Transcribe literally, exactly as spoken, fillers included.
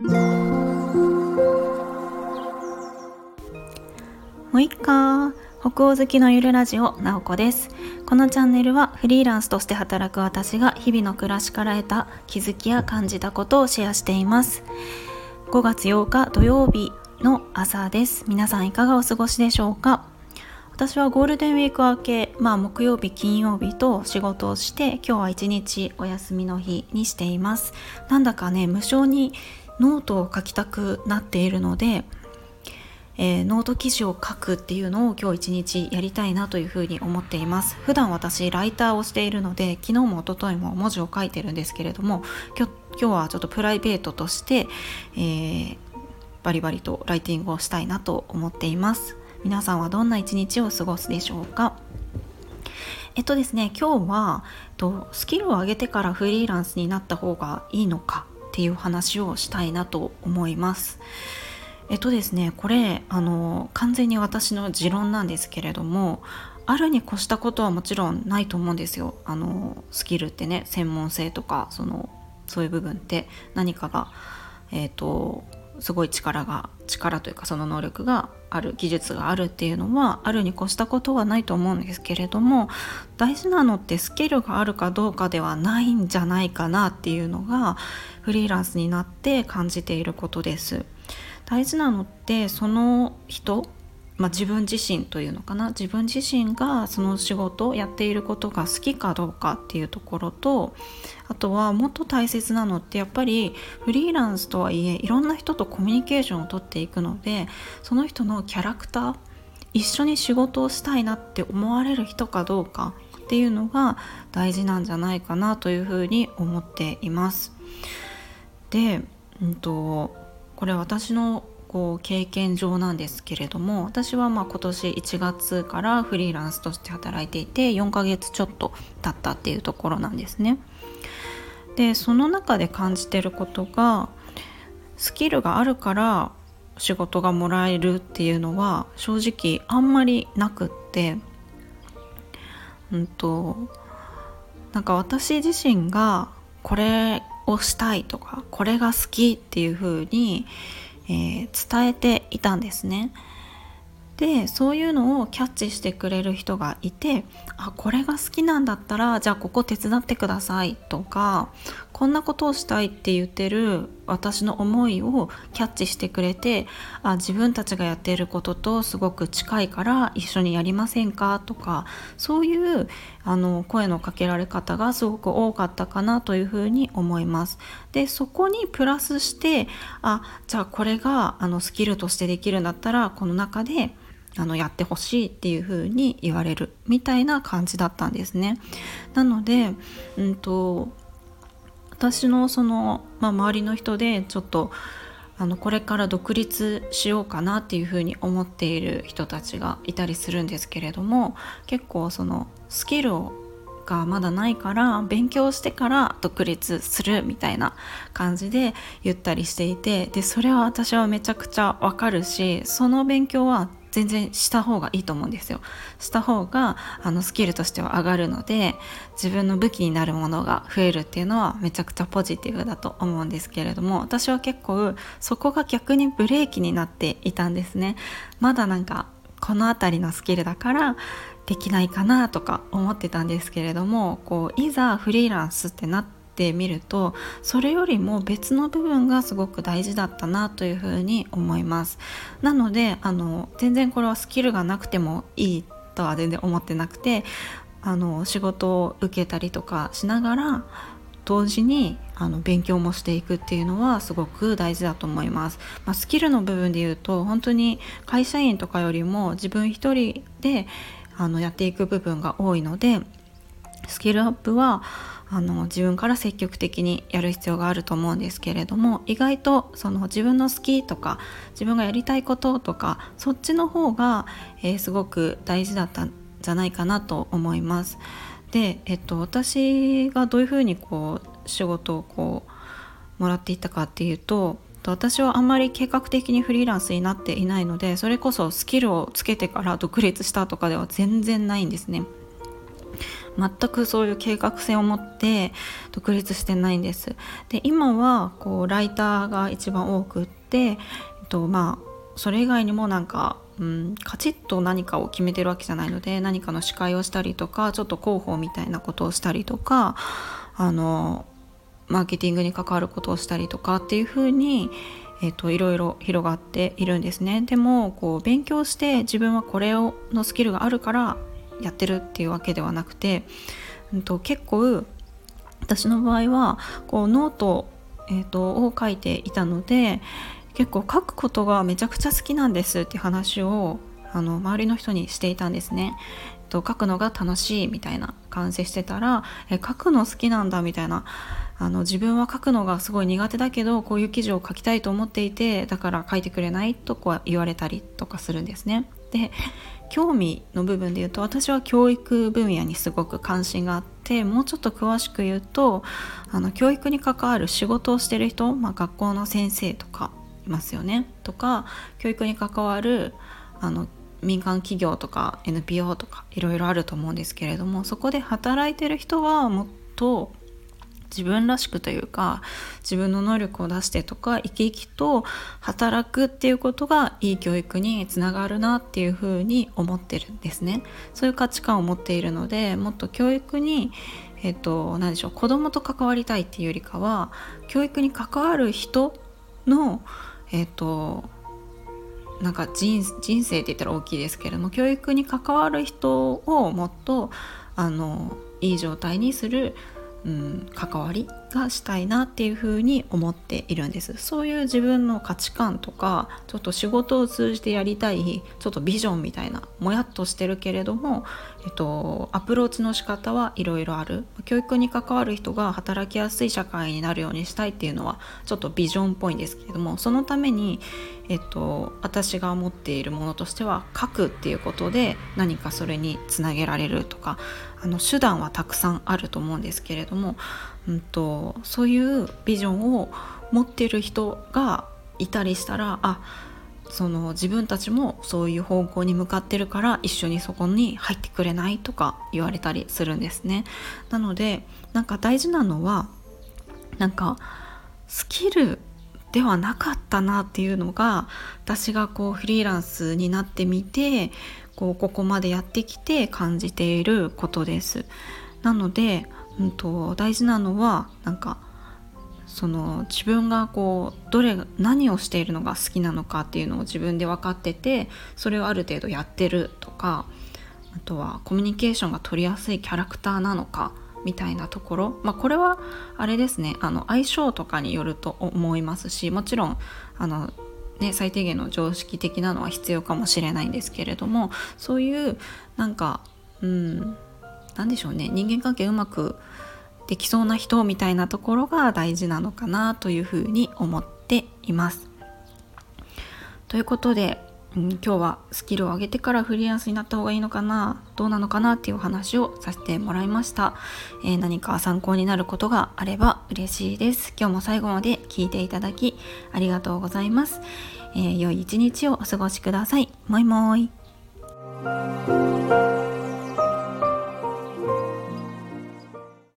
もういっか北欧好きのゆるラジオなおこです。このチャンネルはフリーランスとして働く私が日々の暮らしから得た気づきや感じたことをシェアしています。ごがつようか土曜日の朝です。皆さんいかがお過ごしでしょうか。私はゴールデンウィーク明け、まあ、木曜日金曜日と仕事をして今日は一日お休みの日にしています。なんだかね無性にノートを書きたくなっているので、えー、ノート記事を書くっていうのを今日一日やりたいなというふうに思っています。普段私ライターをしているので昨日も一昨日も文字を書いてるんですけれども、今日、今日はちょっとプライベートとして、えー、バリバリとライティングをしたいなと思っています。皆さんはどんな一日を過ごすでしょうか。えっとですね、今日はとスキルを上げてからフリーランスになった方がいいのかっていう話をしたいなと思います。えっとですねこれあの完全に私の持論なんですけれども、あるに越したことはもちろんないと思うんですよ。あのスキルってね、専門性とかそのそういう部分って何かがえっとすごい力が力というかその能力がある技術があるっていうのはあるに越したことはないと思うんですけれども、大事なのってスキルがあるかどうかではないんじゃないかなっていうのがフリーランスになって感じていることです。大事なのってその人、まあ、自分自身というのかな、自分自身がその仕事をやっていることが好きかどうかっていうところと、あとはもっと大切なのってやっぱりフリーランスとはいえいろんな人とコミュニケーションをとっていくので、その人のキャラクター、一緒に仕事をしたいなって思われる人かどうかっていうのが大事なんじゃないかなというふうに思っています。で、うんと、これ私のこう経験上なんですけれども、私はまあ今年いちがつからフリーランスとして働いていてよんかげつちょっと経ったっていうところなんですね。でその中で感じてることが、スキルがあるから仕事がもらえるっていうのは正直あんまりなくって、うんと、なんか私自身がこれをしたいとかこれが好きっていう風にえー、伝えていたんですね。でそういうのをキャッチしてくれる人がいて、あこれが好きなんだったらじゃあここ手伝ってくださいとか、こんなことをしたいって言ってる私の思いをキャッチしてくれて、あ自分たちがやっていることとすごく近いから一緒にやりませんかとか、そういうあの声のかけられ方がすごく多かったかなというふうに思います。でそこにプラスして、あじゃあこれがあのスキルとしてできるんだったらこの中であのやってほしいっていうふうに言われるみたいな感じだったんですね。なので、うんと私のその、まあ、周りの人でちょっとあのこれから独立しようかなっていうふうに思っている人たちがいたりするんですけれども、結構そのスキルがまだないから勉強してから独立するみたいな感じで言ったりしていて、でそれは私はめちゃくちゃわかるし、その勉強は全然した方がいいと思うんですよ。した方があのスキルとしては上がるので、自分の武器になるものが増えるっていうのはめちゃくちゃポジティブだと思うんですけれども、私は結構そこが逆にブレーキになっていたんですね。まだなんかこの辺りのスキルだからできないかなとか思ってたんですけれども、こういざフリーランスってなって見るとそれよりも別の部分がすごく大事だったなというふうに思います。なのであの全然これはスキルがなくてもいいとは全然思ってなくて、あの仕事を受けたりとかしながら同時にあの勉強もしていくっていうのはすごく大事だと思います、まあ、スキルの部分で言うと本当に会社員とかよりも自分一人であのやっていく部分が多いので、スキルアップはあの自分から積極的にやる必要があると思うんですけれども、意外とその自分の好きとか自分がやりたいこととかそっちの方が、えー、すごく大事だったんじゃないかなと思います。で、えっと、私がどういうふうにこう仕事をこうもらっていったかっていうと、私はあんまり計画的にフリーランスになっていないので、それこそスキルをつけてから独立したとかでは全然ないんですね。全くそういう計画性を持って独立してないんです。で今はこうライターが一番多くって、えっとまあ、それ以外にもなんか、うん、カチッと何かを決めてるわけじゃないので、何かの司会をしたりとかちょっと広報みたいなことをしたりとか、あのマーケティングに関わることをしたりとかっていう風に、えーと、いろいろ広がっているんですね。でもこう勉強して自分はこれをのスキルがあるからやってるっていうわけではなくて、うん、と結構私の場合はこうノート、えーと、を書いていたので結構書くことがめちゃくちゃ好きなんですって話をあの周りの人にしていたんですね。えーと、書くのが楽しいみたいな感じしてたら、えー、書くの好きなんだみたいな、あの自分は書くのがすごい苦手だけどこういう記事を書きたいと思っていてだから書いてくれないとこう言われたりとかするんですね。で興味の部分で言うと私は教育分野にすごく関心があって、もうちょっと詳しく言うとあの教育に関わる仕事をしてる人、まあ、学校の先生とかいますよね、とか教育に関わるあの民間企業とか エヌピーオー とかいろいろあると思うんですけれども、そこで働いてる人はもっと自分らしくというか自分の能力を出してとか生き生きと働くっていうことがいい教育につながるなっていうふうに思ってるんですね。そういう価値観を持っているので、もっと教育に、えっと、何でしょう、子どもと関わりたいっていうよりかは教育に関わる人の、えっと、なんか 人, 人生って言ったら大きいですけれども、教育に関わる人をもっとあのいい状態にする、うん、関わりがしたいなっていうふうに思っているんです。そういう自分の価値観とかちょっと仕事を通じてやりたいちょっとビジョンみたいなもやっとしてるけれども、えっと、アプローチの仕方はいろいろある。教育に関わる人が働きやすい社会になるようにしたいっていうのはちょっとビジョンっぽいんですけれども、そのために、えっと、私が持っているものとしては書くっていうことで何かそれにつなげられるとか、あの手段はたくさんあると思うんですけれども、うんと、そういうビジョンを持っている人がいたりしたら、あ、その自分たちもそういう方向に向かってるから一緒にそこに入ってくれないとか言われたりするんですね。なのでなんか大事なのはなんかスキルではなかったなっていうのが、私がこうフリーランスになってみてこうここまでやってきて感じていることです。なので、うん、と大事なのはなんかその自分がこうどれ何をしているのが好きなのかっていうのを自分で分かってて、それをある程度やってるとか、あとはコミュニケーションが取りやすいキャラクターなのかみたいなところ、まあ、これはあれですね、あの相性とかによると思いますし、もちろんあの、ね、最低限の常識的なのは必要かもしれないんですけれども、そういうなんか、うん、なんでしょうね、人間関係うまくできそうな人みたいなところが大事なのかなというふうに思っています。ということで、うん、今日はスキルを上げてからフリーランスになった方がいいのかな、どうなのかなっていうお話をさせてもらいました、えー、何か参考になることがあれば嬉しいです。今日も最後まで聞いていただきありがとうございます、えー、良い一日をお過ごしください。もいもい。